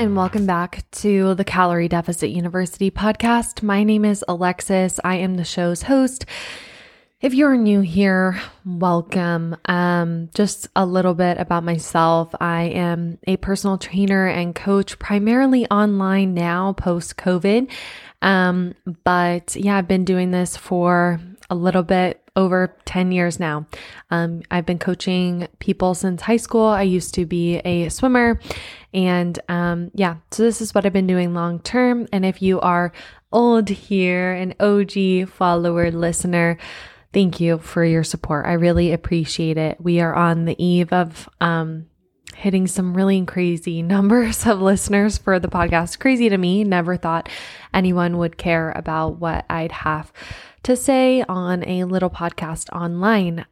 and welcome back to the Calorie Deficit University podcast. My name is Alexis. I am the show's host. If you're new here, welcome. Just a little bit about myself. I am a personal trainer and coach, primarily online now post-COVID. But yeah, I've been doing this for a little bit over 10 years now. I've been coaching people since high school. I used to be a swimmer and, so this is what I've been doing long term. And if you are old here, an OG follower listener, thank you for your support. I really appreciate it. We are on the eve of, hitting some really crazy numbers of listeners for the podcast. Crazy to me. Never thought anyone would care about what I'd have to say on a little podcast online.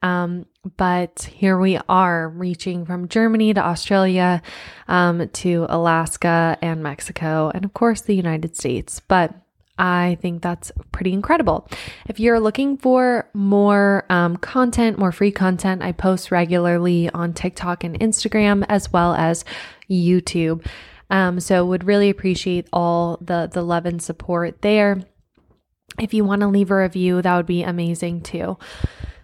But here we are, reaching from Germany to Australia, to Alaska and Mexico, and of course the United States. But I think that's pretty incredible. If you're looking for more content, more free content, I post regularly on TikTok and Instagram as well as YouTube. So would really appreciate all the love and support there. If you want to leave a review, that would be amazing too.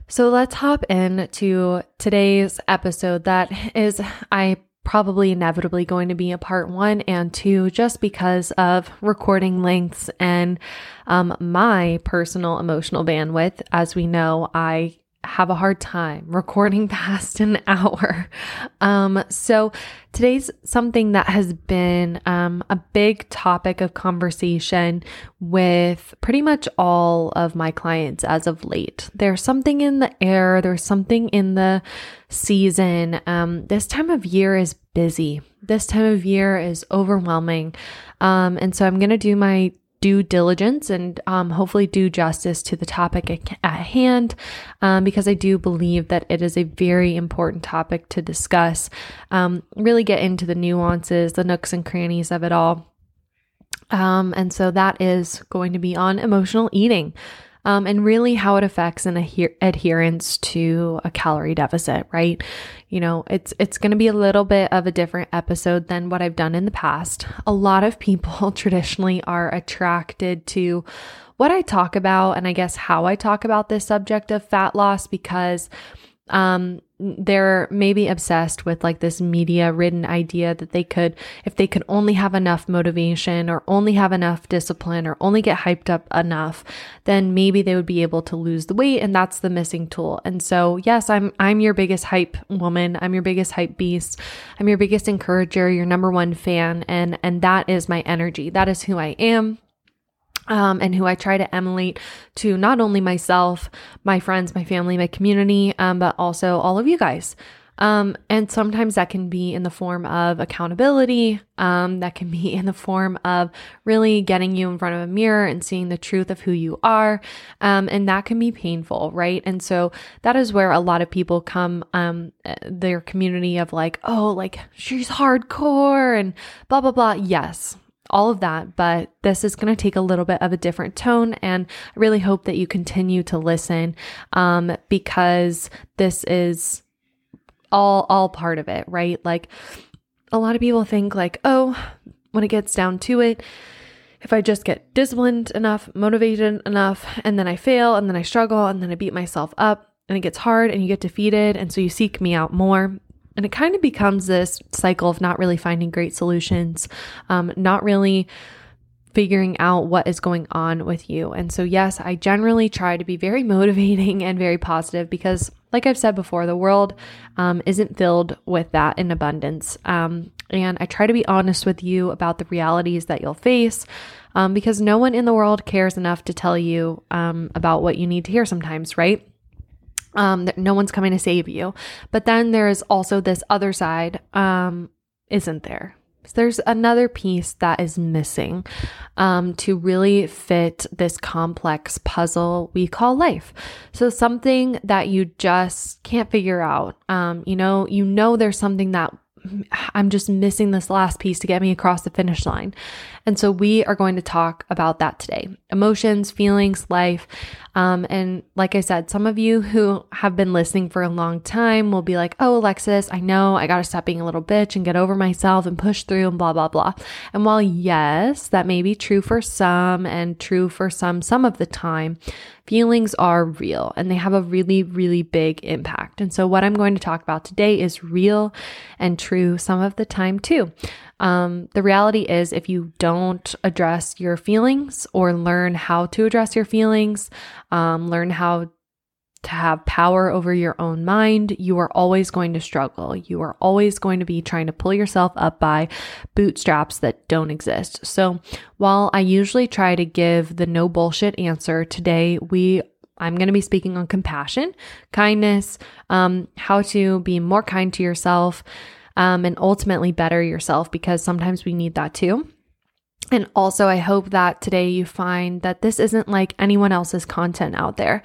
So let's hop into today's episode. That is, I probably inevitably going to be a part 1 and 2 just because of recording lengths and my personal emotional bandwidth. As we know, I have a hard time recording past an hour. So today's something that has been a big topic of conversation with pretty much all of my clients as of late. There's something in the air. There's something in the season. This time of year is busy. This time of year is overwhelming. And so I'm going to do my due diligence and hopefully do justice to the topic at hand, because I do believe that it is a very important topic to discuss, really get into the nuances, the nooks and crannies of it all. And so that is going to be on emotional eating and really how it affects an adherence to a calorie deficit, right? You know, it's going to be a little bit of a different episode than what I've done in the past. A lot of people traditionally are attracted to what I talk about and I guess how I talk about this subject of fat loss because they're maybe obsessed with like this media-ridden idea that they could, if they could only have enough motivation or only have enough discipline or only get hyped up enough, then maybe they would be able to lose the weight, and that's the missing tool. And so, yes, I'm your biggest hype woman. I'm your biggest hype beast. I'm your biggest encourager, your number one fan, and that is my energy. That is who I am. And who I try to emulate to not only myself, my friends, my family, my community, but also all of you guys. And sometimes that can be in the form of accountability. That can be in the form of really getting you in front of a mirror and seeing the truth of who you are. And that can be painful, right? And so that is where a lot of people come, their community of like, oh, like she's hardcore and blah, blah, blah. Yes. All of that, but this is going to take a little bit of a different tone. And I really hope that you continue to listen, because this is all part of it, right? Like a lot of people think like, oh, when it gets down to it, if I just get disciplined enough, motivated enough, and then I fail and then I struggle and then I beat myself up and it gets hard and you get defeated. And so you seek me out more. And it kind of becomes this cycle of not really finding great solutions, not really figuring out what is going on with you. And so, yes, I generally try to be very motivating and very positive because, like I've said before, the world isn't filled with that in abundance. And I try to be honest with you about the realities that you'll face, because no one in the world cares enough to tell you about what you need to hear sometimes, right? That no one's coming to save you. But then there is also this other side, isn't there? So there's another piece that is missing, to really fit this complex puzzle we call life. So something that you just can't figure out. You know, there's something that I'm just missing this last piece to get me across the finish line. And so we are going to talk about that today. Emotions, feelings, life. And like I said, some of you who have been listening for a long time will be like, oh, Alexis, I know I got to stop being a little bitch and get over myself and push through and blah, blah, blah. And while yes, that may be true for some and true for some of the time, feelings are real and they have a really, really big impact. And so what I'm going to talk about today is real and true some of the time too. The reality is if you don't address your feelings or learn how to address your feelings, learn how to have power over your own mind, you are always going to struggle. You are always going to be trying to pull yourself up by bootstraps that don't exist. So while I usually try to give the no bullshit answer, today I'm going to be speaking on compassion, kindness, how to be more kind to yourself, and ultimately better yourself, because sometimes we need that too. And also, I hope that today you find that this isn't like anyone else's content out there,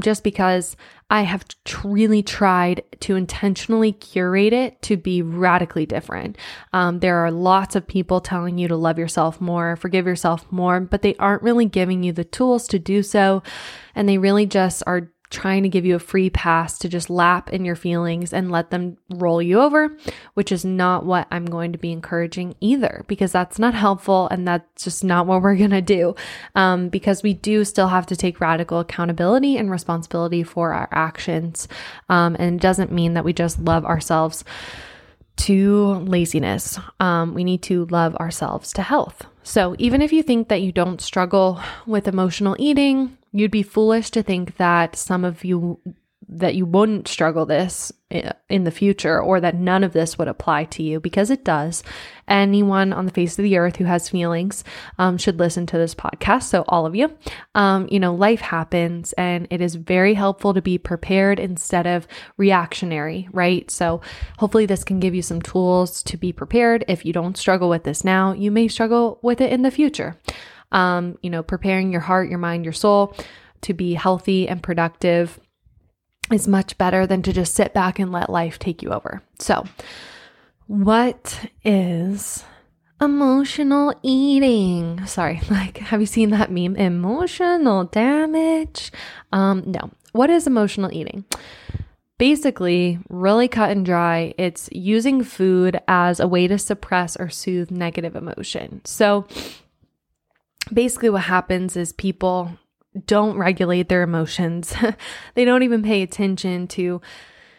just because I have really tried to intentionally curate it to be radically different. There are lots of people telling you to love yourself more, forgive yourself more, but they aren't really giving you the tools to do so. And they really just are trying to give you a free pass to just lap in your feelings and let them roll you over, which is not what I'm going to be encouraging either, because that's not helpful and that's just not what we're going to do, because we do still have to take radical accountability and responsibility for our actions. And it doesn't mean that we just love ourselves to laziness. We need to love ourselves to health. So even if you think that you don't struggle with emotional eating, you'd be foolish to think that that you wouldn't struggle this in the future, or that none of this would apply to you, because it does. Anyone on the face of the earth who has feelings should listen to this podcast. So all of you, life happens, and it is very helpful to be prepared instead of reactionary, right? So hopefully this can give you some tools to be prepared. If you don't struggle with this now, you may struggle with it in the future. Preparing your heart, your mind, your soul to be healthy and productive is much better than to just sit back and let life take you over. So what is emotional eating? Sorry, have you seen that meme? Emotional damage? No. What is emotional eating? Basically, really cut and dry, it's using food as a way to suppress or soothe negative emotion. So basically what happens is people don't regulate their emotions. They don't even pay attention to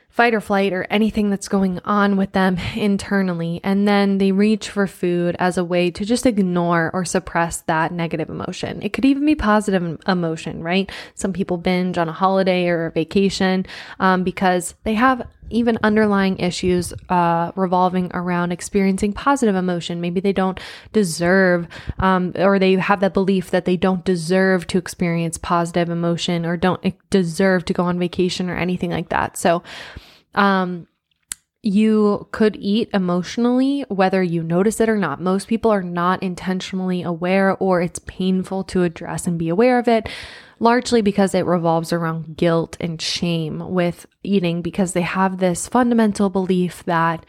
fight or flight or anything that's going on with them internally. And then they reach for food as a way to just ignore or suppress that negative emotion. It could even be positive emotion, right? Some people binge on a holiday or a vacation because they have even underlying issues revolving around experiencing positive emotion. Maybe they don't deserve, or they have that belief that they don't deserve to experience positive emotion or don't deserve to go on vacation or anything like that. So, you could eat emotionally, whether you notice it or not. Most people are not intentionally aware, or it's painful to address and be aware of it, largely because it revolves around guilt and shame with eating, because they have this fundamental belief that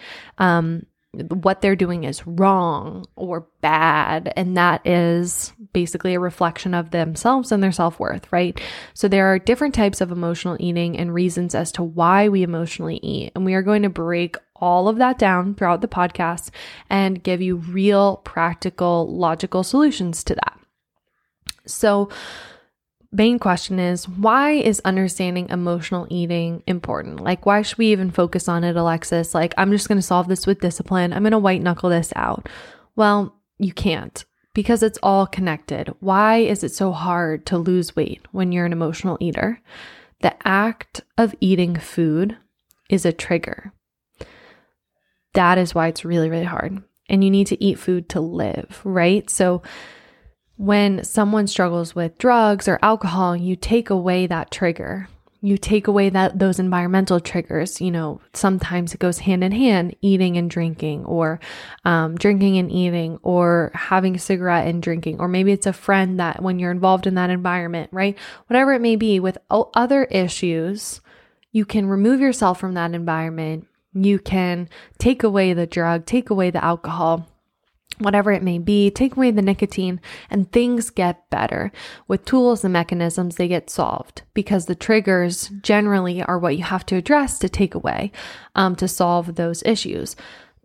what they're doing is wrong or bad. And that is basically a reflection of themselves and their self-worth, right? So there are different types of emotional eating and reasons as to why we emotionally eat. And we are going to break all of that down throughout the podcast and give you real, practical, logical solutions to that. So main question is, why is understanding emotional eating important? Why should we even focus on it, Alexis? I'm just going to solve this with discipline. I'm going to white knuckle this out. Well, you can't, because it's all connected. Why is it so hard to lose weight when you're an emotional eater? The act of eating food is a trigger. That is why it's really, really hard. And you need to eat food to live, right? So when someone struggles with drugs or alcohol, you take away that trigger. You take away those environmental triggers. Sometimes it goes hand in hand, eating and drinking, or drinking and eating, or having a cigarette and drinking, or maybe it's a friend that when you're involved in that environment, right? Whatever it may be, with other issues, you can remove yourself from that environment, you can take away the drug, take away the alcohol, whatever it may be, take away the nicotine, and things get better. With tools and mechanisms, they get solved because the triggers generally are what you have to address to take away, to solve those issues.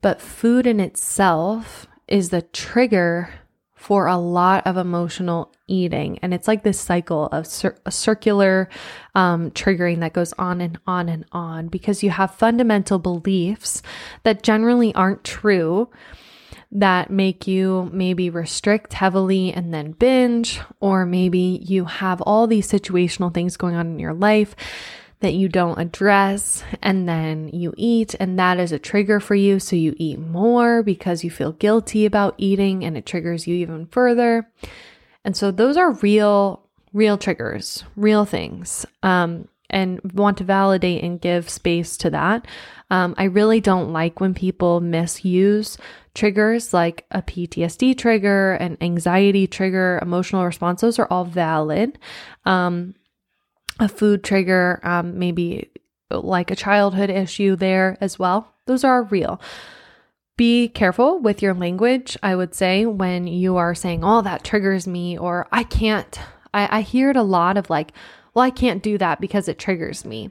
But food in itself is the trigger for a lot of emotional eating. And it's like this cycle of a circular triggering that goes on and on and on, because you have fundamental beliefs that generally aren't true that make you maybe restrict heavily and then binge, or maybe you have all these situational things going on in your life that you don't address, and then you eat, and that is a trigger for you. So you eat more because you feel guilty about eating, and it triggers you even further. And so those are real triggers, real things, and want to validate and give space to that. I really don't like when people misuse triggers, like a PTSD trigger, an anxiety trigger, emotional response. Those are all valid. A food trigger, maybe like a childhood issue there as well. Those are real. Be careful with your language, I would say, when you are saying, oh, that triggers me, or I can't. I hear it a lot of like, well, I can't do that because it triggers me.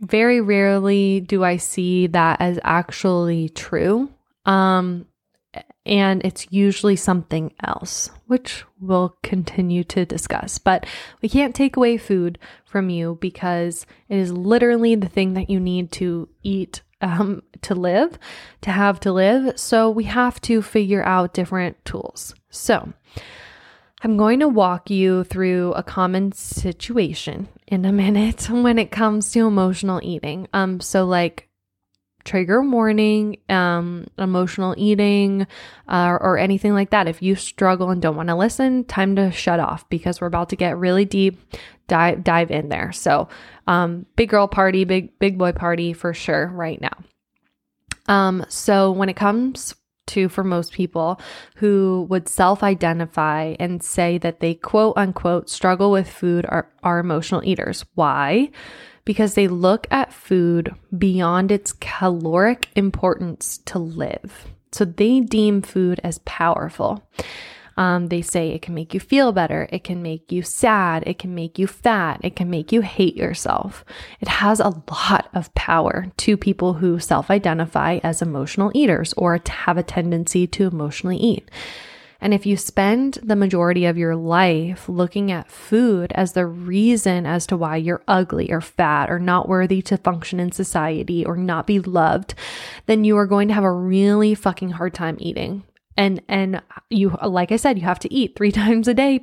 Very rarely do I see that as actually true. And it's usually something else, which we'll continue to discuss. But we can't take away food from you because it is literally the thing that you need to eat to live. So we have to figure out different tools. So I'm going to walk you through a common situation in a minute when it comes to emotional eating. So like trigger warning, emotional eating, or anything like that. If you struggle and don't want to listen, time to shut off, because we're about to get really deep, dive in there. So, big girl party, big boy party for sure right now. So when it comes to, for most people who would self-identify and say that they quote unquote struggle with food are emotional eaters. Why? Because they look at food beyond its caloric importance to live. So they deem food as powerful. They say it can make you feel better. It can make you sad. It can make you fat. It can make you hate yourself. It has a lot of power to people who self-identify as emotional eaters or have a tendency to emotionally eat. And if you spend the majority of your life looking at food as the reason as to why you're ugly or fat or not worthy to function in society or not be loved, then you are going to have a really fucking hard time eating. And you, like I said, you have to eat 3 times a day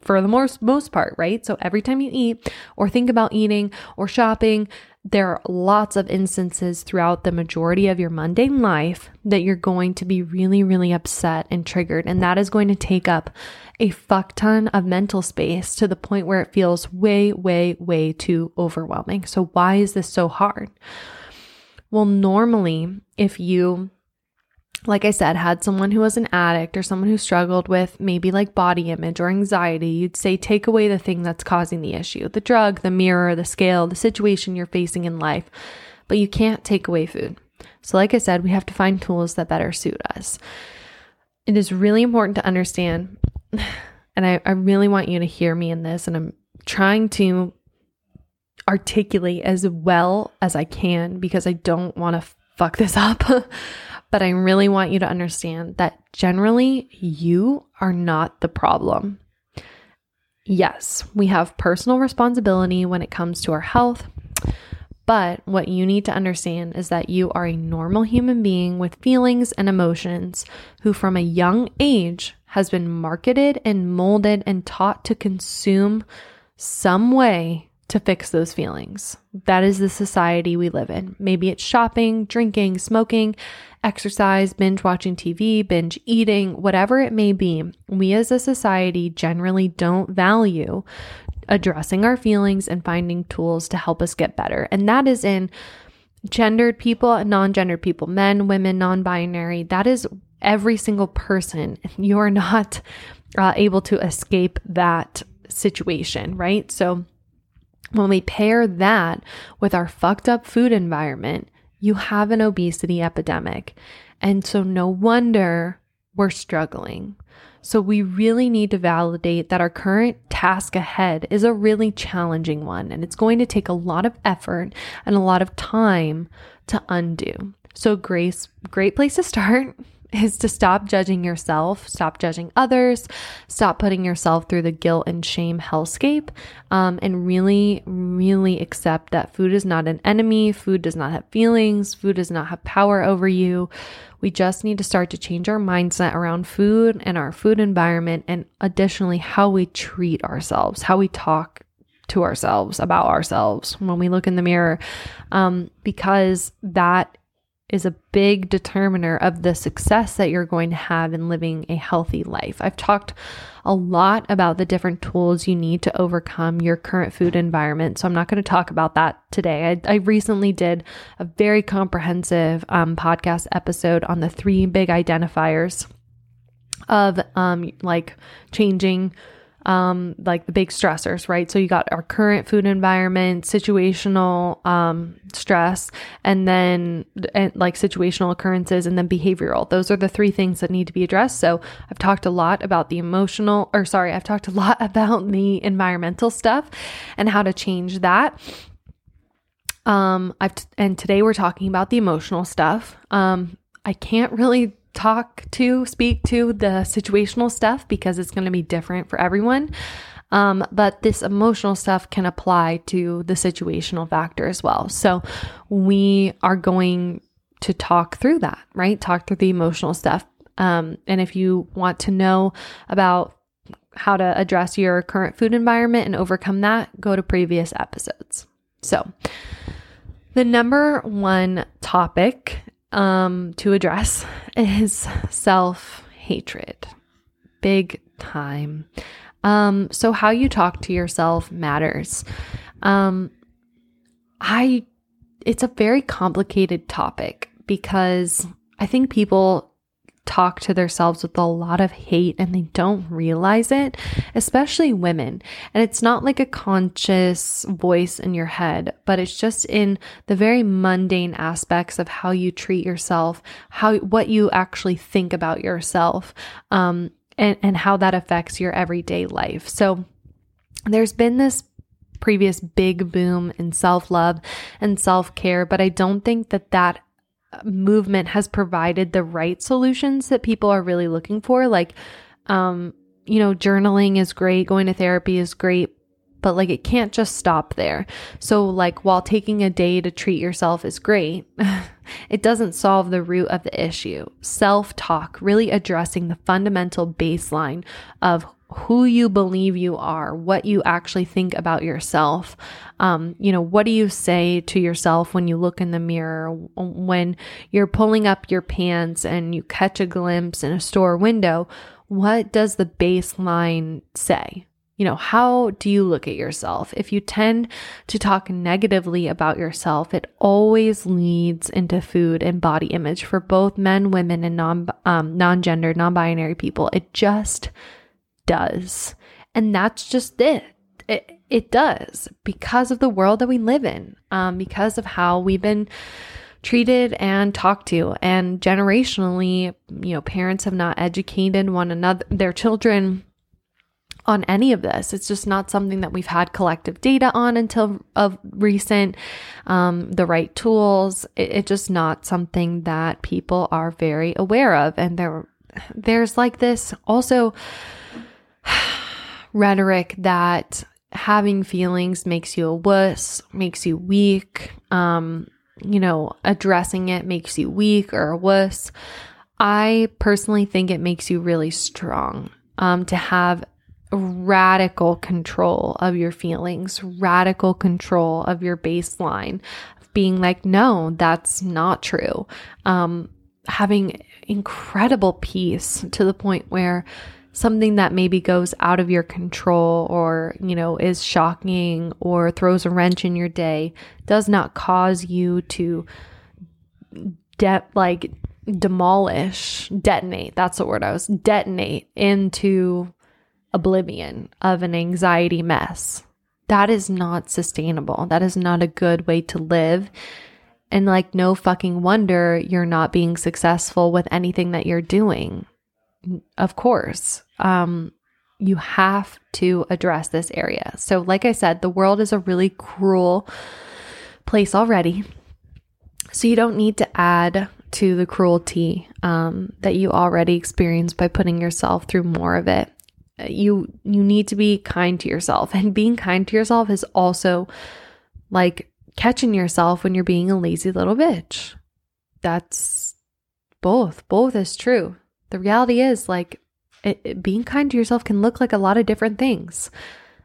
for the most part, right? So every time you eat or think about eating or shopping, there are lots of instances throughout the majority of your mundane life that you're going to be really, really upset and triggered. And that is going to take up a fuck ton of mental space to the point where it feels way, way, way too overwhelming. So why is this so hard? Well, normally if you, like I said, had someone who was an addict or someone who struggled with maybe like body image or anxiety, you'd say take away the thing that's causing the issue, the drug, the mirror, the scale, the situation you're facing in life, but you can't take away food. So like I said, we have to find tools that better suit us. It is really important to understand, and I really want you to hear me in this, and I'm trying to articulate as well as I can because I don't want to fuck this up. But I really want you to understand that generally you are not the problem. Yes, we have personal responsibility when it comes to our health, but what you need to understand is that you are a normal human being with feelings and emotions who from a young age has been marketed and molded and taught to consume some way to fix those feelings. That is the society we live in. Maybe it's shopping, drinking, smoking, exercise, binge watching TV, binge eating, whatever it may be. We as a society generally don't value addressing our feelings and finding tools to help us get better. And that is in gendered people and non-gendered people, men, women, non-binary. That is every single person. You're not able to escape that situation, right? So when we pair that with our fucked up food environment, you have an obesity epidemic. And so no wonder we're struggling. So we really need to validate that our current task ahead is a really challenging one, and it's going to take a lot of effort and a lot of time to undo. So Grace, great place to start is to stop judging yourself, stop judging others, stop putting yourself through the guilt and shame hellscape, and really, really accept that food is not an enemy. Food does not have feelings. Food does not have power over you. We just need to start to change our mindset around food and our food environment, and additionally, how we treat ourselves, how we talk to ourselves, about ourselves when we look in the mirror, because that is a big determiner of the success that you're going to have in living a healthy life. I've talked a lot about the different tools you need to overcome your current food environment, so I'm not going to talk about that today. I recently did a very comprehensive podcast episode on the 3 big identifiers of changing the big stressors, right? So you got our current food environment, situational, stress, and then situational occurrences, and then behavioral. Those are the 3 things that need to be addressed. So I've talked a lot about I've talked a lot about the environmental stuff and how to change that. And today we're talking about the emotional stuff. I can't really speak to the situational stuff because it's going to be different for everyone. But this emotional stuff can apply to the situational factor as well. So we are going to talk through that, right? Talk through the emotional stuff. And if you want to know about how to address your current food environment and overcome that, go to previous episodes. So the number 1 topic to address is self-hatred, big time. So how you talk to yourself matters. It's a very complicated topic because I think people talk to themselves with a lot of hate and they don't realize it, especially women. And it's not like a conscious voice in your head, but it's just in the very mundane aspects of how you treat yourself, what you actually think about yourself, and how that affects your everyday life. So there's been this previous big boom in self-love and self-care, but I don't think that movement has provided the right solutions that people are really looking for. Journaling is great. Going to therapy is great, but it can't just stop there. So while taking a day to treat yourself is great, it doesn't solve the root of the issue. Self-talk, really addressing the fundamental baseline of who you believe you are, what you actually think about yourself. What do you say to yourself when you look in the mirror, when you're pulling up your pants and you catch a glimpse in a store window? What does the baseline say? How do you look at yourself? If you tend to talk negatively about yourself, it always leads into food and body image for both men, women, and non-gender, non-binary people. It just does. And that's just it. It does, because of the world that we live in, because of how we've been treated and talked to, and generationally, parents have not educated one another, their children, on any of this. It's just not something that we've had collective data on until of recent, the right tools. It's just not something that people are very aware of. And there's this also rhetoric that having feelings makes you a wuss, makes you weak, addressing it makes you weak or a wuss. I personally think it makes you really strong, to have radical control of your feelings, radical control of your baseline, being no, that's not true. Having incredible peace to the point where something that maybe goes out of your control or, is shocking or throws a wrench in your day does not cause you to detonate. That's the word detonate into oblivion of an anxiety mess. That is not sustainable. That is not a good way to live. And like, no fucking wonder you're not being successful with anything that you're doing. Of course, you have to address this area. So like I said, the world is a really cruel place already. So you don't need to add to the cruelty that you already experience by putting yourself through more of it. You need to be kind to yourself, and being kind to yourself is also like catching yourself when you're being a lazy little bitch. That's both is true. The reality is like being kind to yourself can look like a lot of different things.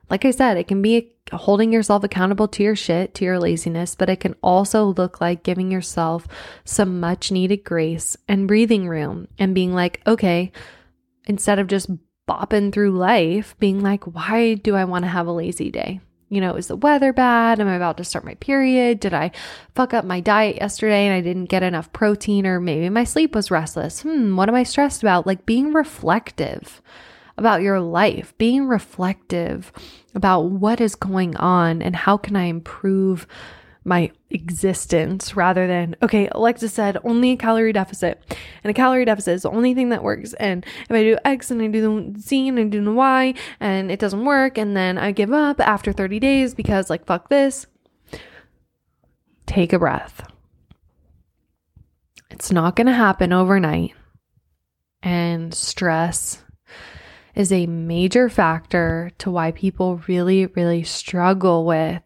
Like I said, it can be holding yourself accountable to your shit, to your laziness, but it can also look like giving yourself some much needed grace and breathing room and being like, okay, instead of just bopping through life, being like, why do I want to have a lazy day? You know, is the weather bad? Am I about to start my period? Did I fuck up my diet yesterday and I didn't get enough protein? Or maybe my sleep was restless. What am I stressed about? Like being reflective about your life, being reflective about what is going on and how can I improve my existence, rather than, okay, Alexa said only a calorie deficit, and a calorie deficit is the only thing that works, and if I do X and I do the Z and I do the Y and it doesn't work, and then I give up after 30 days because like, fuck this. Take a breath. It's not going to happen overnight, and stress is a major factor to why people really, really struggle with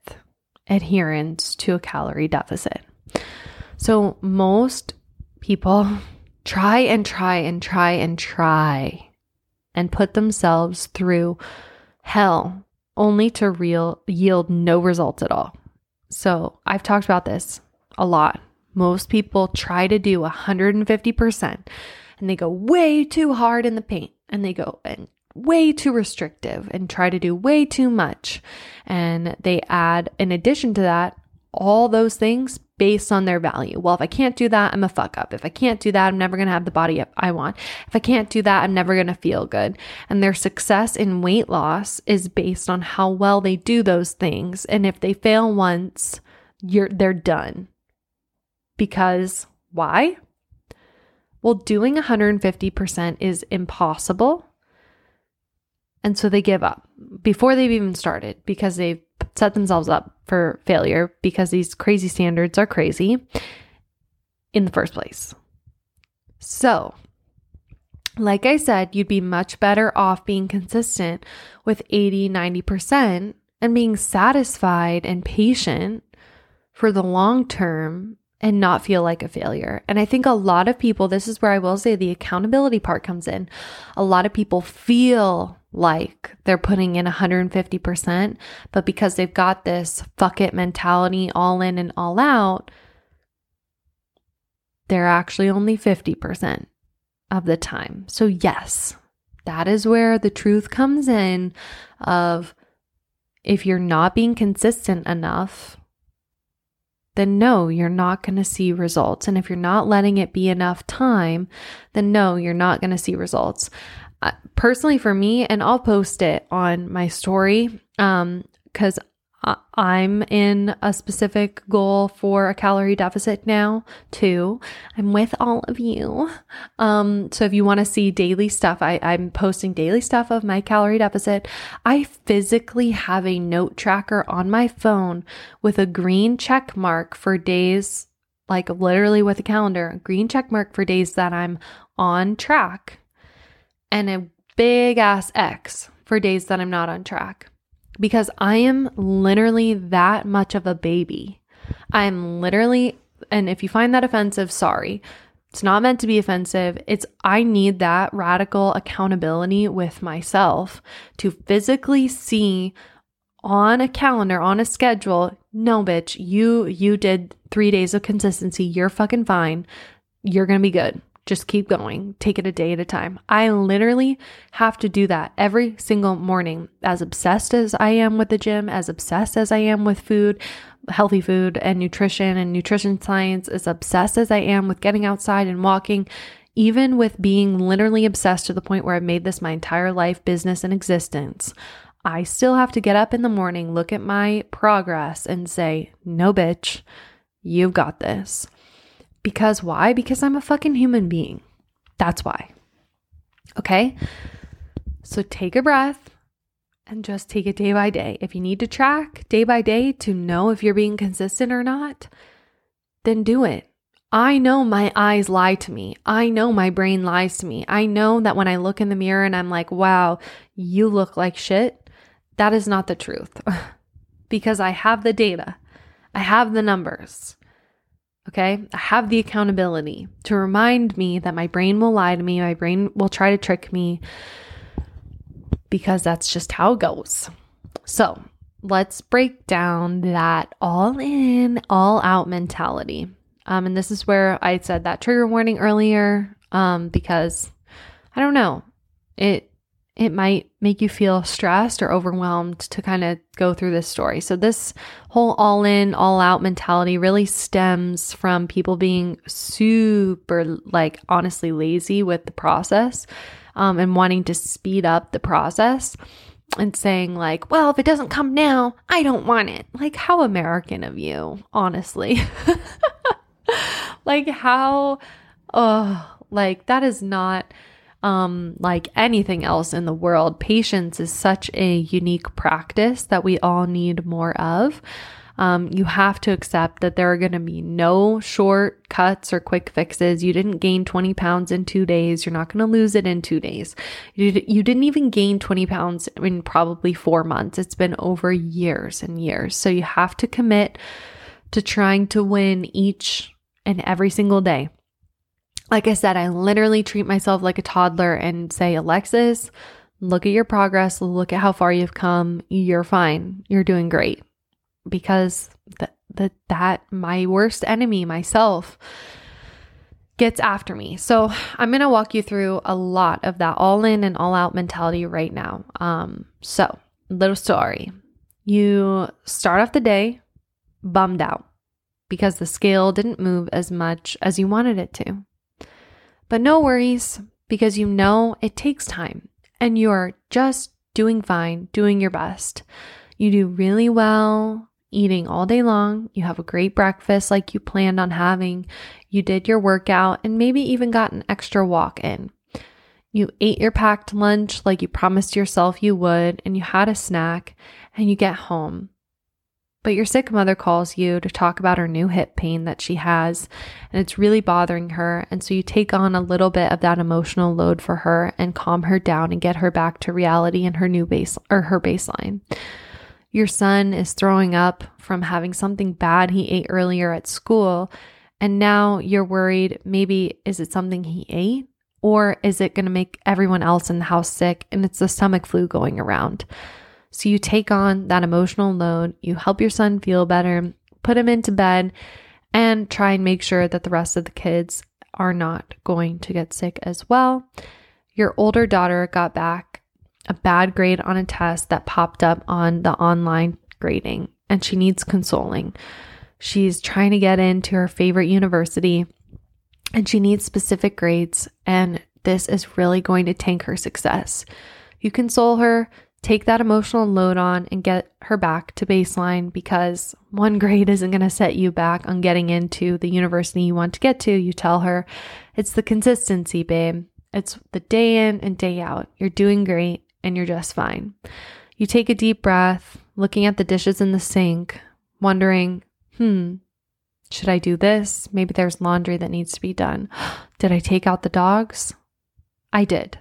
adherence to a calorie deficit. So most people try and put themselves through hell only to yield no results at all. So I've talked about this a lot. Most people try to do 150% and they go way too hard in the paint, and they go and way too restrictive and try to do way too much. And they add, in addition to that, all those things based on their value. Well, if I can't do that, I'm a fuck up. If I can't do that, I'm never going to have the body I want. If I can't do that, I'm never going to feel good. And their success in weight loss is based on how well they do those things. And if they fail once, they're done. Because why? Well, doing 150% is impossible. And so they give up before they've even started, because they've set themselves up for failure because these crazy standards are crazy in the first place. So, like I said, you'd be much better off being consistent with 80, 90% and being satisfied and patient for the long term and not feel like a failure. And I think a lot of people, this is where I will say the accountability part comes in. A lot of people feel like they're putting in 150%, but because they've got this fuck it mentality, all in and all out, they're actually only 50% of the time. So yes, that is where the truth comes in of, if you're not being consistent enough, then no, you're not going to see results. And if you're not letting it be enough time, then no, you're not going to see results. Personally for me, and I'll post it on my story, because I'm in a specific goal for a calorie deficit now too. I'm with all of you. So if you want to see daily stuff, I'm posting daily stuff of my calorie deficit. I physically have a note tracker on my phone with a green check mark for days, like literally with a calendar, a green check mark for days that I'm on track, and a big ass X for days that I'm not on track, because I am literally that much of a baby. I'm literally, and if you find that offensive, sorry, it's not meant to be offensive. I need that radical accountability with myself to physically see on a calendar, on a schedule, no bitch, you did 3 days of consistency. You're fucking fine. You're going to be good. Just keep going. Take it a day at a time. I literally have to do that every single morning. As obsessed as I am with the gym, as obsessed as I am with food, healthy food and nutrition science, as obsessed as I am with getting outside and walking, even with being literally obsessed to the point where I've made this my entire life, business, and existence, I still have to get up in the morning, look at my progress and say, no bitch, You've got this. Because why? Because I'm a fucking human being. That's why. Okay? So take a breath and just take it day by day. If you need to track day by day to know if you're being consistent or not, then do it. I know my eyes lie to me. I know my brain lies to me. I know that when I look in the mirror and I'm like, wow, you look like shit, that is not the truth because I have the data. I have the numbers. Okay. I have the accountability to remind me that my brain will lie to me. My brain will try to trick me because that's just how it goes. So let's break down that all in, all out mentality. And this is where I said that trigger warning earlier, because I don't know, it might make you feel stressed or overwhelmed to kind of go through this story. So this whole all in, all out mentality really stems from people being super, like, honestly lazy with the process, and wanting to speed up the process and saying, like, well, if it doesn't come now, I don't want it. Like, how American of you, honestly. Like, how, like, that is not, like anything else in the world. Patience is such a unique practice that we all need more of. You have to accept that there are going to be no shortcuts or quick fixes. You didn't gain 20 pounds in 2 days. You're not going to lose it in 2 days. You didn't even gain 20 pounds in probably 4 months. It's been over years and years. So you have to commit to trying to win each and every single day. Like I said, I literally treat myself like a toddler and say, Alexis, look at your progress. Look at how far you've come. You're fine. You're doing great. Because that my worst enemy, myself, gets after me. So I'm going to walk you through a lot of that all in and all out mentality right now. So little story, you start off the day bummed out because the scale didn't move as much as you wanted it to. But no worries, because you know it takes time and you're just doing fine, doing your best. You do really well eating all day long. You have a great breakfast like you planned on having. You did your workout and maybe even got an extra walk in. You ate your packed lunch like you promised yourself you would, and you had a snack, and you get home. But your sick mother calls you to talk about her new hip pain that she has, and it's really bothering her. And so you take on a little bit of that emotional load for her and calm her down and get her back to reality and her new base or her baseline. Your son is throwing up from having something bad he ate earlier at school. And now you're worried, maybe is it something he ate, or is it going to make everyone else in the house sick? And it's the stomach flu going around. So you take on that emotional load, you help your son feel better, put him into bed, and try and make sure that the rest of the kids are not going to get sick as well. Your older daughter got back a bad grade on a test that popped up on the online grading, and she needs consoling. She's trying to get into her favorite university, and she needs specific grades, and this is really going to tank her success. You console her, take that emotional load on, and get her back to baseline, because one grade isn't going to set you back on getting into the university you want to get to. You tell her it's the consistency, babe. It's the day in and day out. You're doing great and you're just fine. You take a deep breath, looking at the dishes in the sink, wondering, should I do this? Maybe there's laundry that needs to be done. Did I take out the dogs? I did.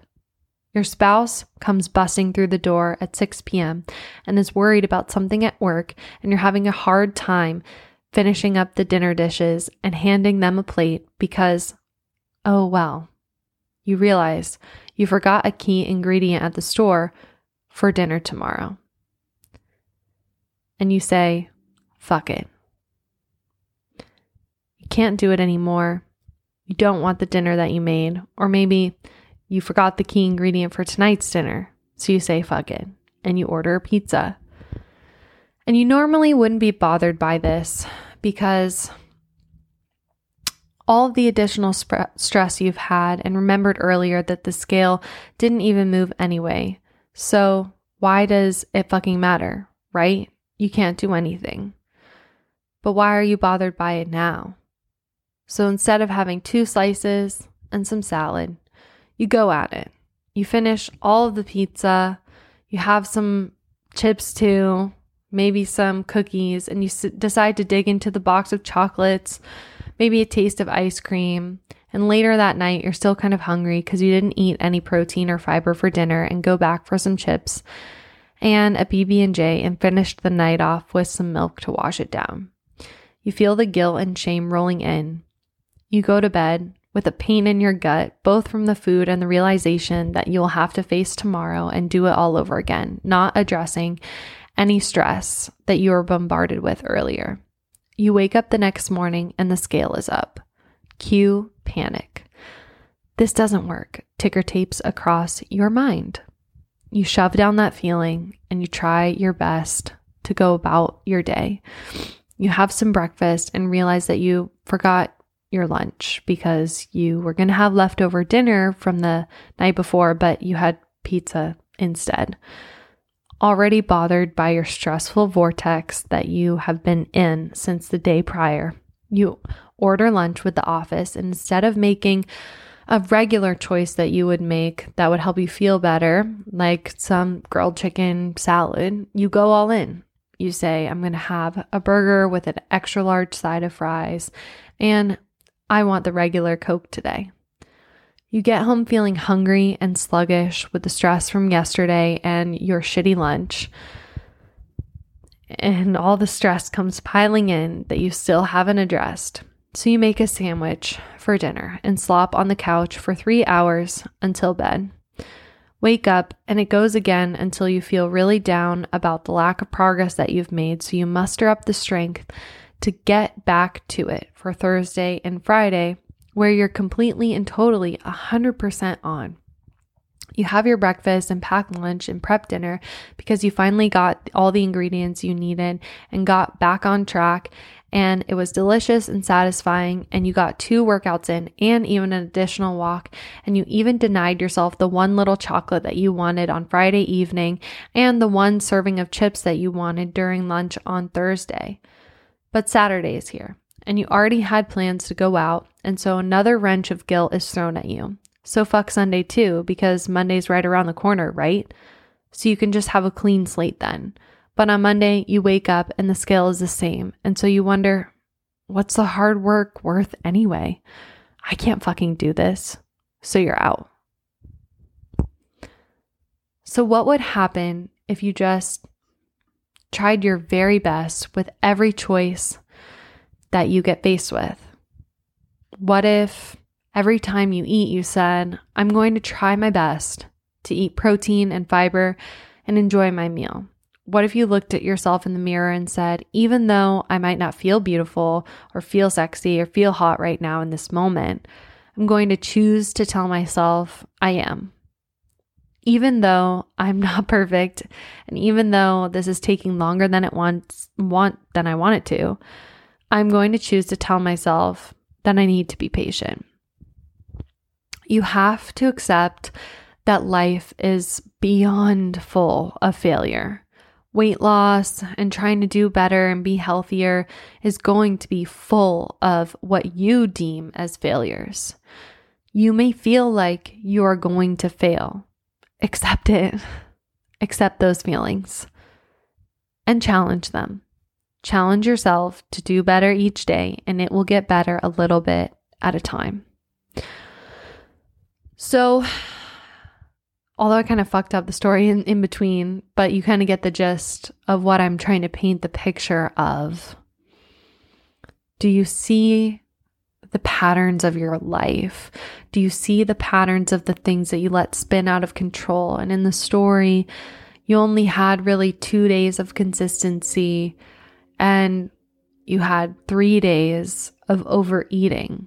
Your spouse comes busting through the door at 6 p.m. and is worried about something at work, and you're having a hard time finishing up the dinner dishes and handing them a plate because, oh, well, you realize you forgot a key ingredient at the store for dinner tomorrow. And you say, fuck it. You can't do it anymore. You don't want the dinner that you made, or maybe you forgot the key ingredient for tonight's dinner. So you say, fuck it. And you order a pizza. And you normally wouldn't be bothered by this because all of the additional stress you've had, and remembered earlier that the scale didn't even move anyway. So why does it fucking matter, right? You can't do anything. but why are you bothered by it now? So instead of having 2 slices and some salad, you go at it. You finish all of the pizza, you have some chips too, maybe some cookies, and you decide to dig into the box of chocolates, maybe a taste of ice cream. And later that night, you're still kind of hungry because you didn't eat any protein or fiber for dinner, and go back for some chips and a PB&J and finish the night off with some milk to wash it down. You feel the guilt and shame rolling in. You go to bed with a pain in your gut, both from the food and the realization that you'll have to face tomorrow and do it all over again, not addressing any stress that you were bombarded with earlier. You wake up the next morning and the scale is up. Cue panic. This doesn't work. Ticker tapes across your mind. You shove down that feeling and you try your best to go about your day. You have some breakfast and realize that you forgot your lunch because you were going to have leftover dinner from the night before, but you had pizza instead. Already bothered by your stressful vortex that you have been in since the day prior, you order lunch with the office, and instead of making a regular choice that you would make that would help you feel better, like some grilled chicken salad, you go all in. You say, I'm going to have a burger with an extra large side of fries, and I want the regular Coke today. You get home feeling hungry and sluggish with the stress from yesterday and your shitty lunch. And all the stress comes piling in that you still haven't addressed. So you make a sandwich for dinner and slop on the couch for 3 hours until bed. Wake up and it goes again until you feel really down about the lack of progress that you've made. So you muster up the strength to get back to it for Thursday and Friday, where you're completely and totally 100% on. You have your breakfast and pack lunch and prep dinner because you finally got all the ingredients you needed and got back on track, and it was delicious and satisfying, and you got 2 workouts in and even an additional walk, and you even denied yourself the 1 little chocolate that you wanted on Friday evening and the 1 serving of chips that you wanted during lunch on Thursday. But Saturday is here, and you already had plans to go out, and so another wrench of guilt is thrown at you. So fuck Sunday too, because Monday's right around the corner, right? So you can just have a clean slate then. But on Monday, you wake up and the scale is the same. And so you wonder, what's the hard work worth anyway? I can't fucking do this. So you're out. So what would happen if you just tried your very best with every choice that you get faced with? What if every time you eat, you said, I'm going to try my best to eat protein and fiber and enjoy my meal? What if you looked at yourself in the mirror and said, even though I might not feel beautiful or feel sexy or feel hot right now in this moment, I'm going to choose to tell myself I am. Even though I'm not perfect, and even though this is taking longer than I want it to, I'm going to choose to tell myself that I need to be patient. You have to accept that life is beyond full of failure. Weight loss and trying to do better and be healthier is going to be full of what you deem as failures. You may feel like you are going to fail. Accept it. Accept those feelings and challenge them. Challenge yourself to do better each day, and it will get better a little bit at a time. So, although I kind of fucked up the story in between, but you kind of get the gist of what I'm trying to paint the picture of. Do you see the patterns of your life? Do you see the patterns of the things that you let spin out of control? And in the story, you only had really 2 days of consistency, and you had 3 days of overeating.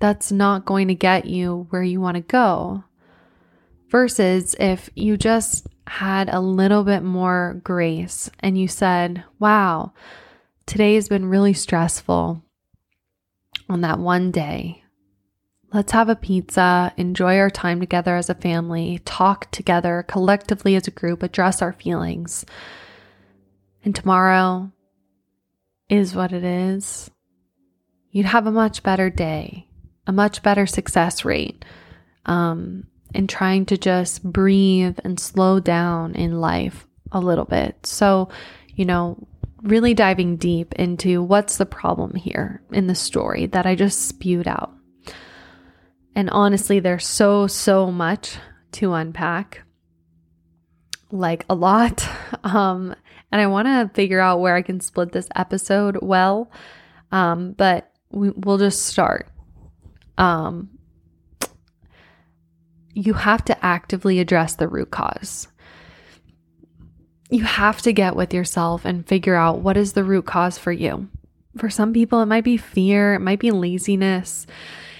That's not going to get you where you want to go. Versus if you just had a little bit more grace and you said, wow, today has been really stressful on that one day. Let's have a pizza, enjoy our time together as a family, talk together collectively as a group, address our feelings. and tomorrow is what it is, you'd have a much better day, a much better success rate, and trying to just breathe and slow down in life a little bit. So, you know, really diving deep into what's the problem here in the story that I just spewed out. And honestly, there's so much to unpack, like a lot. And I want to figure out where I can split this episode well. But we'll just start. You have to actively address the root cause. You have to get with yourself and figure out what is the root cause for you. For some people, it might be fear. It might be laziness.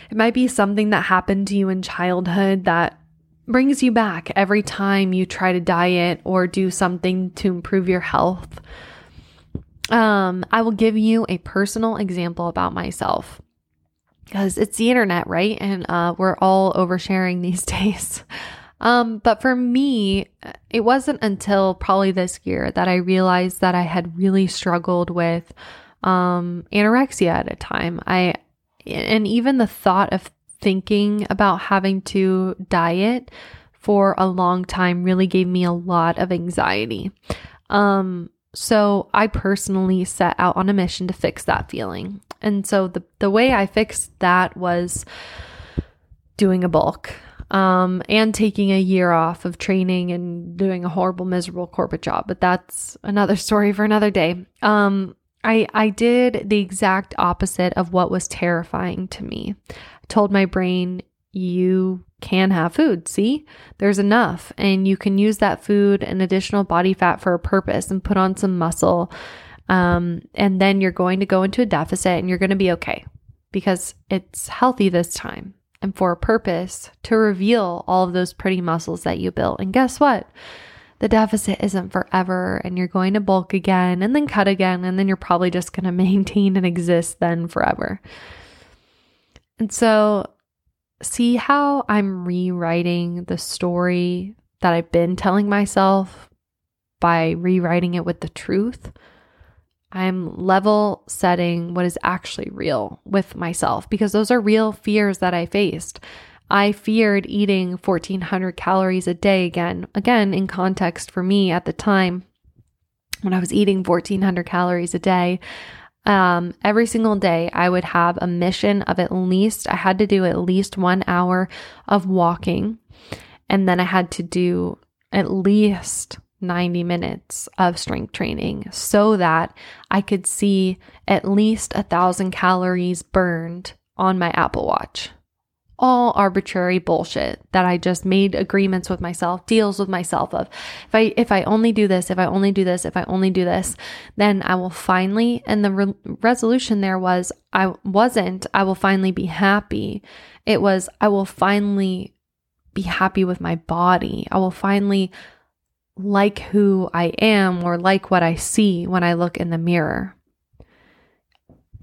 It might be something that happened to you in childhood that brings you back every time you try to diet or do something to improve your health. I will give you a personal example about myself because it's the internet, right? And we're all oversharing these days. But for me, it wasn't until probably this year that I realized that I had really struggled with anorexia at a time. And even the thought of thinking about having to diet for a long time really gave me a lot of anxiety. So I personally set out on a mission to fix that feeling. And so the way I fixed that was doing a bulk. And taking a year off of training and doing a horrible, miserable corporate job. But that's another story for another day. I did the exact opposite of what was terrifying to me. I told my brain, you can have food. See, there's enough. And you can use that food and additional body fat for a purpose and put on some muscle. And then you're going to go into a deficit and you're going to be okay because it's healthy this time. And for a purpose to reveal all of those pretty muscles that you built. And guess what? The deficit isn't forever and you're going to bulk again and then cut again. And then you're probably just going to maintain and exist then forever. And so see how I'm rewriting the story that I've been telling myself by rewriting it with the truth. I'm level setting what is actually real with myself because those are real fears that I faced. I feared eating 1,400 calories a day again, in context for me at the time when I was eating 1,400 calories a day, every single day I would have a mission of I had to do at least 1 hour of walking. And then I had to do at least 90 minutes of strength training so that I could see at least 1,000 calories burned on my Apple Watch. All arbitrary bullshit that I just made agreements with myself, deals with myself of, if I only do this, if I only do this, then I will finally, and the resolution there was, I will finally be happy. It was, I will finally be happy with my body. I will finally like who I am or like what I see when I look in the mirror.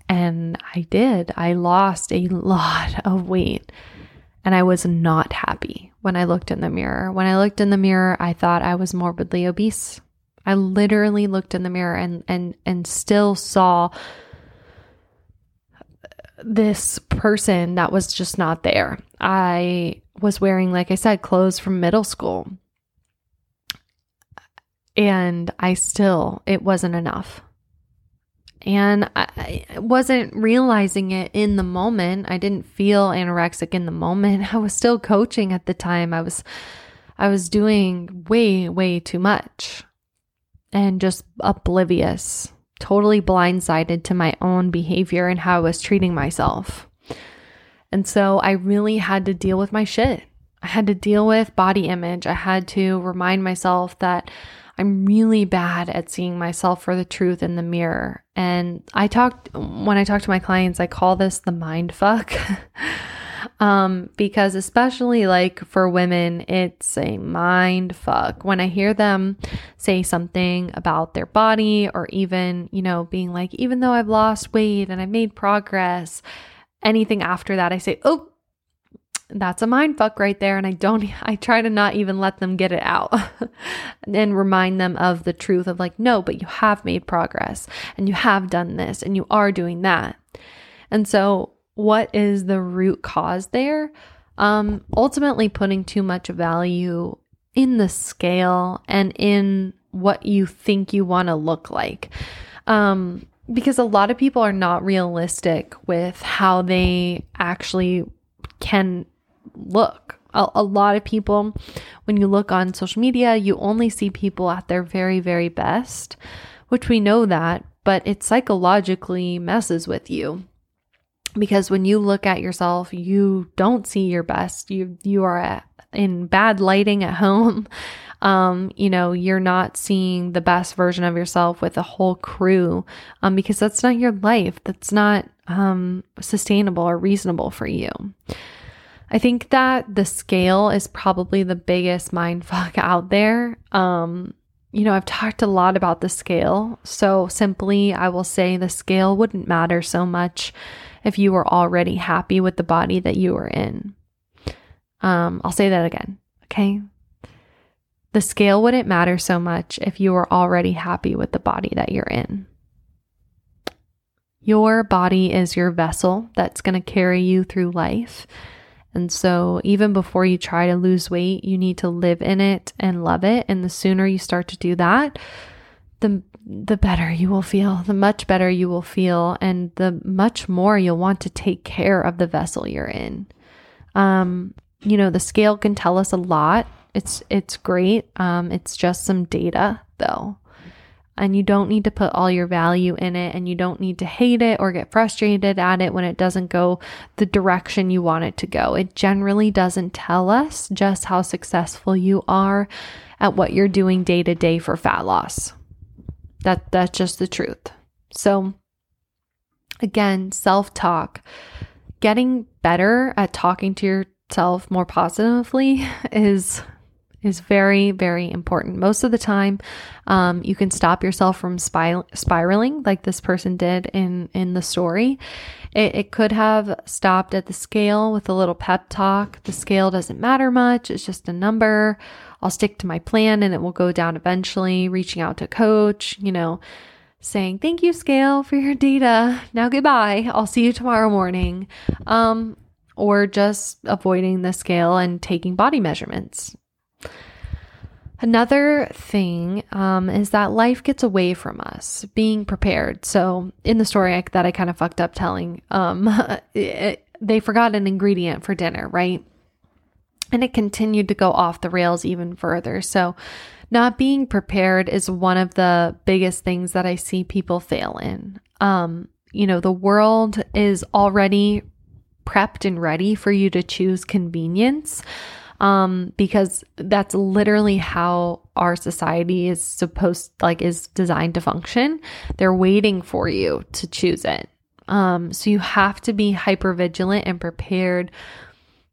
And I did. I lost a lot of weight and I was not happy when I looked in the mirror. When I looked in the mirror, I thought I was morbidly obese. I literally looked in the mirror and still saw this person that was just not there. I was wearing, like I said, clothes from middle school. And it wasn't enough. And I wasn't realizing it in the moment. I didn't feel anorexic in the moment. I was still coaching at the time. I was doing way, way too much and just oblivious, totally blindsided to my own behavior and how I was treating myself. And so I really had to deal with my shit. I had to deal with body image. I had to remind myself that I'm really bad at seeing myself for the truth in the mirror. And when I talk to my clients, I call this the mind fuck. Because especially like for women, it's a mind fuck. When I hear them say something about their body or even, you know, being like, even though I've lost weight and I've made progress, anything after that, I say, oh, That's a mind fuck right there. And I try to not even let them get it out and remind them of the truth of like, no, but you have made progress and you have done this and you are doing that. And so what is the root cause there? Ultimately putting too much value in the scale and in what you think you want to look like. Because a lot of people are not realistic with how they actually can look. A lot of people, when you look on social media, you only see people at their very, very best, which we know that, but it psychologically messes with you. Because when you look at yourself, you don't see your best. You are in bad lighting at home. You're not seeing the best version of yourself with a whole crew, because that's not your life. That's not sustainable or reasonable for you. I think that the scale is probably the biggest mindfuck out there. I've talked a lot about the scale. So simply, I will say the scale wouldn't matter so much if you were already happy with the body that you were in. I'll say that again. Okay. The scale wouldn't matter so much if you were already happy with the body that you're in. Your body is your vessel that's going to carry you through life. And so even before you try to lose weight, you need to live in it and love it. And the sooner you start to do that, the better you will feel, the much better you will feel, and the much more you'll want to take care of the vessel you're in. The scale can tell us a lot. It's great. It's just some data though. And you don't need to put all your value in it, and you don't need to hate it or get frustrated at it when it doesn't go the direction you want it to go. It generally doesn't tell us just how successful you are at what you're doing day to day for fat loss. That's just the truth. So again, self-talk, getting better at talking to yourself more positively is very, very important. Most of the time, you can stop yourself from spiraling like this person did in the story. It could have stopped at the scale with a little pep talk. The scale doesn't matter much. It's just a number. I'll stick to my plan and it will go down eventually. Reaching out to a coach, saying, thank you, scale, for your data. Now goodbye. I'll see you tomorrow morning. Or just avoiding the scale and taking body measurements. Another thing is that life gets away from us being prepared. So in the story that I kind of fucked up telling, they forgot an ingredient for dinner, right? And it continued to go off the rails even further. So not being prepared is one of the biggest things that I see people fail in. The world is already prepped and ready for you to choose convenience. Because that's literally how our society is is designed to function. They're waiting for you to choose it. So you have to be hyper vigilant and prepared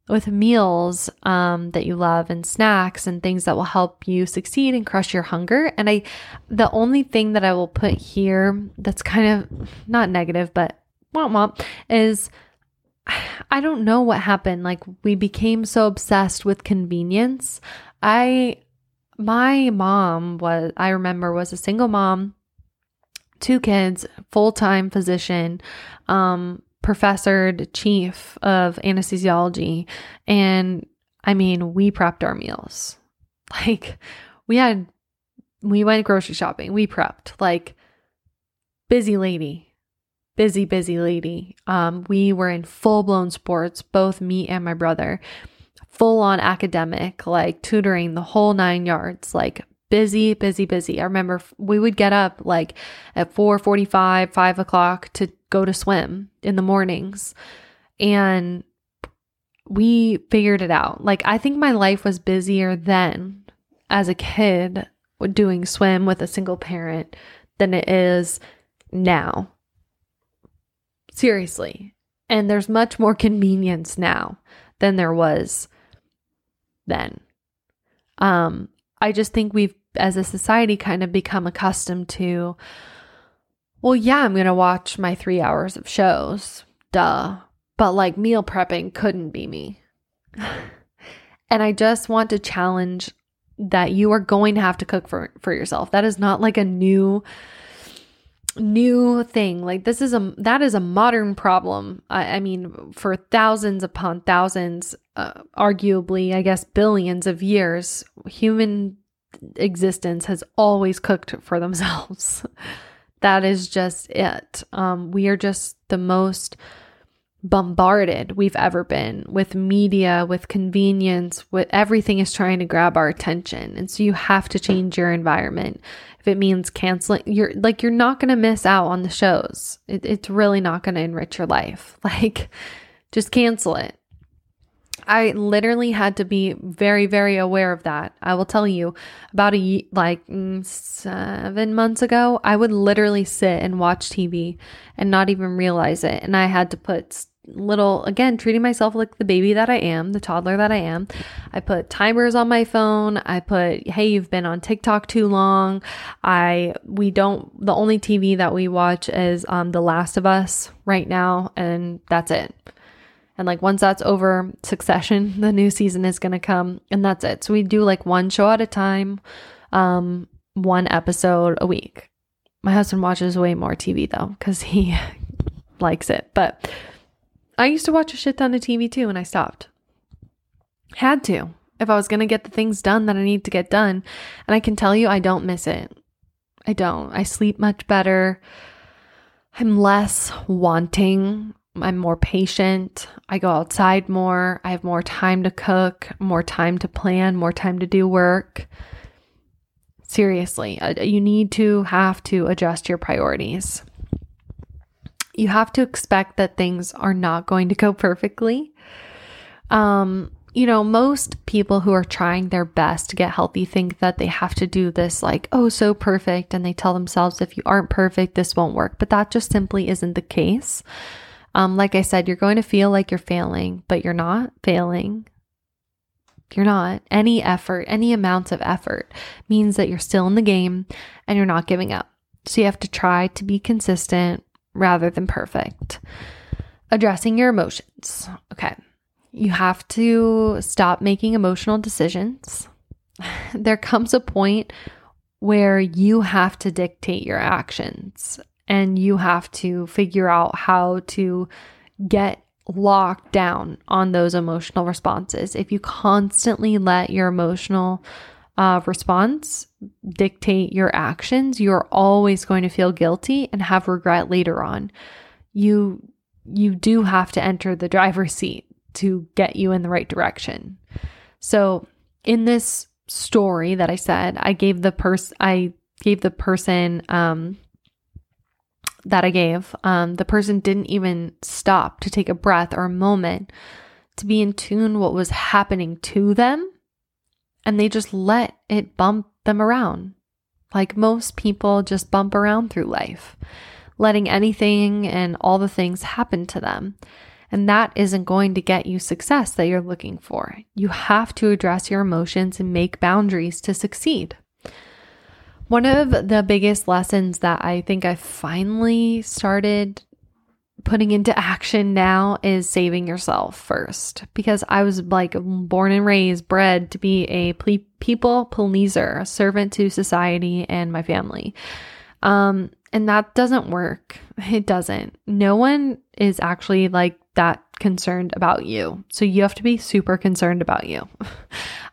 with meals, that you love, and snacks and things that will help you succeed and crush your hunger. And the only thing that I will put here that's kind of not negative, but womp womp, is I don't know what happened. Like, we became so obsessed with convenience. My mom was a single mom, 2 kids, full-time physician, professor, chief of anesthesiology. And we prepped our meals. Like, we went grocery shopping, we prepped, like, busy lady. Busy lady. We were in full-blown sports, both me and my brother, full-on academic, like tutoring, the whole 9 yards, like busy. I remember we would get up like at 4:45, 5 o'clock to go to swim in the mornings. And we figured it out. Like, I think my life was busier then as a kid doing swim with a single parent than it is now. Seriously. And there's much more convenience now than there was then. I just think we've, as a society, kind of become accustomed to, well, yeah, I'm going to watch my 3 hours of shows, duh. But like, meal prepping couldn't be me. And I just want to challenge that you are going to have to cook for yourself. That is not like a new thing. Like this is that is a modern problem. I mean, for thousands upon thousands, arguably, I guess, billions of years, human existence has always cooked for themselves. That is just it. We are just the most bombarded we've ever been with media, with convenience, with everything is trying to grab our attention. And so you have to change your environment. If it means canceling, you're not going to miss out on the shows. It's really not going to enrich your life. Like, just cancel it. I literally had to be very, very aware of that. I will tell you, about 7 months ago, I would literally sit and watch TV and not even realize it. And I had to put treating myself like the baby that I am, the toddler that I am. I put timers on my phone. I put, hey, you've been on TikTok too long. The only TV that we watch is The Last of Us right now. And that's it. And like once that's over, Succession, the new season is going to come, and that's it. So we do like one show at a time, one episode a week. My husband watches way more TV though, because he likes it. But I used to watch a shit ton of TV too, and I stopped. Had to, if I was going to get the things done that I need to get done. And I can tell you, I don't miss it. I don't. I sleep much better. I'm less wanting. I'm more patient. I go outside more. I have more time to cook, more time to plan, more time to do work. Seriously, you need to have to adjust your priorities. You have to expect that things are not going to go perfectly. Most people who are trying their best to get healthy think that they have to do this like, oh, so perfect. And they tell themselves, if you aren't perfect, this won't work. But that just simply isn't the case. Like I said, you're going to feel like you're failing, but you're not failing. You're not. Any effort, any amounts of effort means that you're still in the game and you're not giving up. So you have to try to be consistent rather than perfect. Addressing your emotions. Okay. You have to stop making emotional decisions. There comes a point where you have to dictate your actions. And you have to figure out how to get locked down on those emotional responses. If you constantly let your emotional response dictate your actions, you're always going to feel guilty and have regret later on. You do have to enter the driver's seat to get you in the right direction. So in this story that I said, the person didn't even stop to take a breath or a moment to be in tune what was happening to them. And they just let it bump them around. Like most people just bump around through life, letting anything and all the things happen to them. And that isn't going to get you success that you're looking for. You have to address your emotions and make boundaries to succeed. One of the biggest lessons that I think I finally started putting into action now is saving yourself first, because I was like born and raised, bred to be a people pleaser, a servant to society and my family. And that doesn't work. It doesn't. No one is actually like that concerned about you. So you have to be super concerned about you.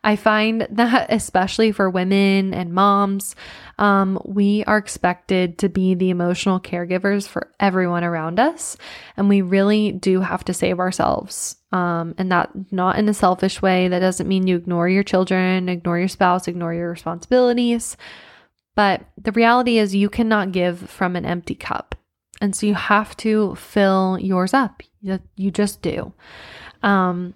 I find that especially for women and moms, we are expected to be the emotional caregivers for everyone around us. And we really do have to save ourselves. And that not in a selfish way. That doesn't mean you ignore your children, ignore your spouse, ignore your responsibilities. But the reality is you cannot give from an empty cup. And so you have to fill yours up. You just do. And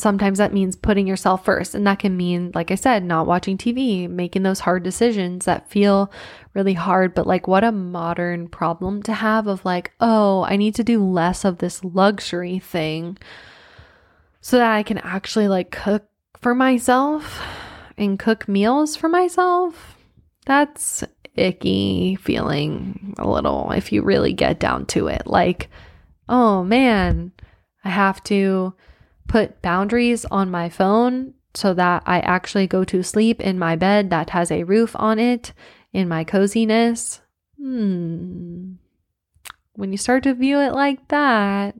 sometimes that means putting yourself first. And that can mean, like I said, not watching TV, making those hard decisions that feel really hard. But like, what a modern problem to have of like, oh, I need to do less of this luxury thing so that I can actually like cook for myself and cook meals for myself. That's icky feeling a little if you really get down to it. Like, oh man, I have to put boundaries on my phone so that I actually go to sleep in my bed that has a roof on it, in my coziness. When you start to view it like that,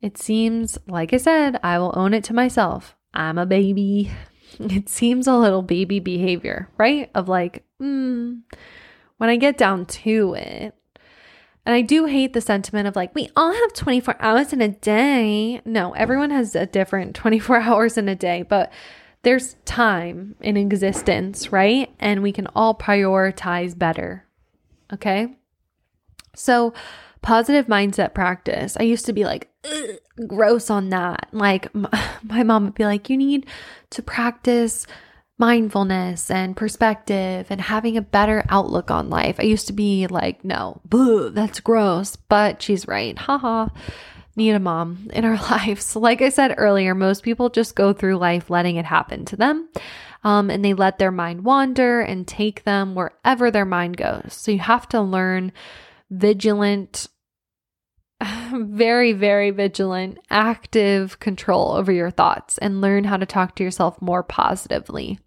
it seems, like I said, I will own it to myself. I'm a baby. It seems a little baby behavior, right? Of like, when I get down to it. And I do hate the sentiment of like, we all have 24 hours in a day. No, everyone has a different 24 hours in a day, but there's time in existence, right? And we can all prioritize better. Okay. So positive mindset practice. I used to be like, gross on that. Like my mom would be like, you need to practice mindfulness and perspective and having a better outlook on life. I used to be like, no, boo, that's gross, but she's right. Haha. Need a mom in our lives. Like I said earlier, most people just go through life letting it happen to them. And they let their mind wander and take them wherever their mind goes. So you have to learn vigilant, very, very vigilant, active control over your thoughts and learn how to talk to yourself more positively.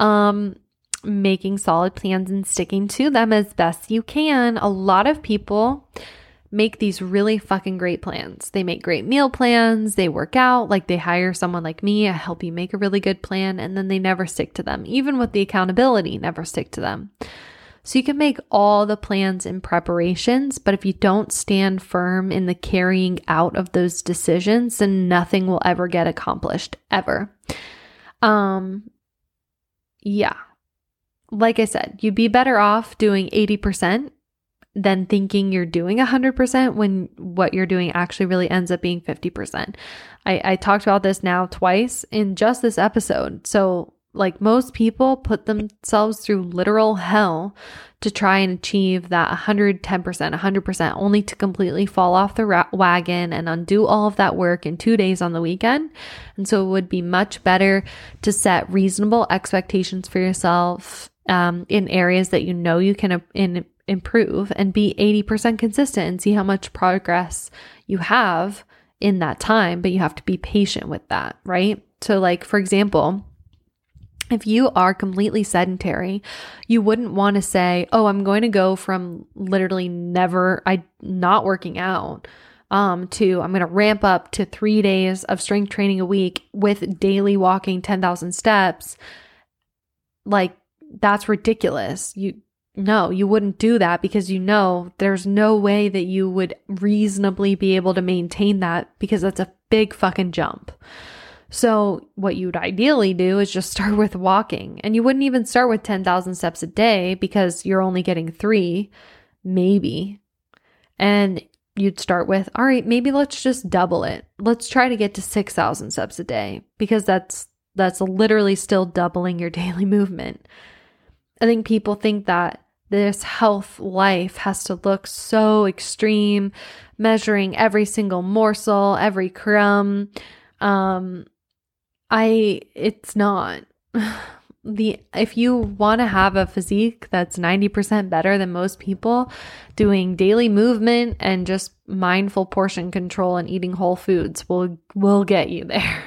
Making solid plans and sticking to them as best you can. A lot of people make these really fucking great plans. They make great meal plans. They work out. Like they hire someone like me. I help you make a really good plan. And then they never stick to them. Even with the accountability, never stick to them. So you can make all the plans and preparations, but if you don't stand firm in the carrying out of those decisions, then nothing will ever get accomplished, ever. Yeah. Like I said, you'd be better off doing 80% than thinking you're doing 100% when what you're doing actually really ends up being 50%. I talked about this now twice in just this episode. So like most people put themselves through literal hell to try and achieve that 110%, 100%, only to completely fall off the wagon and undo all of that work in 2 days on the weekend. And so it would be much better to set reasonable expectations for yourself in areas that you know you can improve and be 80% consistent and see how much progress you have in that time. But you have to be patient with that, right? So like, for example, if you are completely sedentary, you wouldn't want to say, oh, I'm going to go from literally not working out to I'm going to ramp up to 3 days of strength training a week with daily walking 10,000 steps. Like that's ridiculous. You wouldn't do that because you know there's no way that you would reasonably be able to maintain that because that's a big fucking jump. So what you'd ideally do is just start with walking, and you wouldn't even start with 10,000 steps a day because you're only getting 3, maybe. And you'd start with, all right, maybe let's just double it. Let's try to get to 6,000 steps a day because that's literally still doubling your daily movement. I think people think that this health life has to look so extreme, measuring every single morsel, every crumb. It's not if you want to have a physique that's 90% better than most people, doing daily movement and just mindful portion control and eating whole foods will get you there.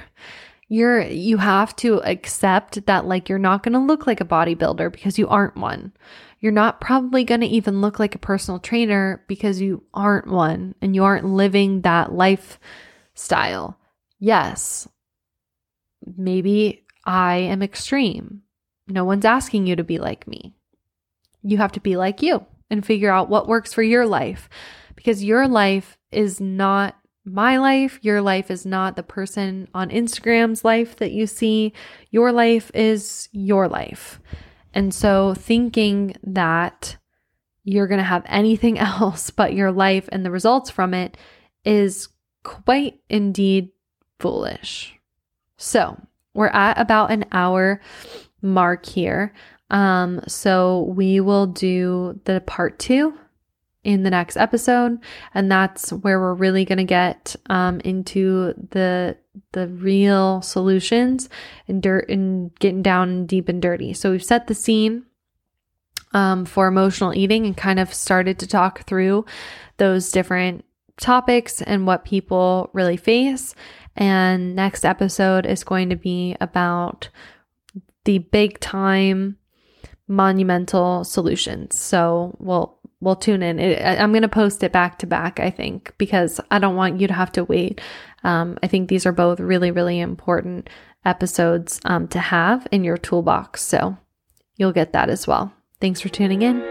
You have to accept that like, you're not going to look like a bodybuilder because you aren't one. You're not probably going to even look like a personal trainer because you aren't one and you aren't living that lifestyle. Yes, maybe I am extreme. No one's asking you to be like me. You have to be like you and figure out what works for your life because your life is not my life. Your life is not the person on Instagram's life that you see. Your life is your life. And so thinking that you're going to have anything else but your life and the results from it is quite indeed foolish. So we're at about an hour mark here. So we will do the part 2 in the next episode. And that's where we're really going to get into the real solutions and dirt and getting down deep and dirty. So we've set the scene for emotional eating and kind of started to talk through those different topics and what people really face. And next episode is going to be about the big time monumental solutions. So we'll tune in. I'm going to post it back to back, I think, because I don't want you to have to wait. I think these are both really, really important episodes to have in your toolbox. So you'll get that as well. Thanks for tuning in.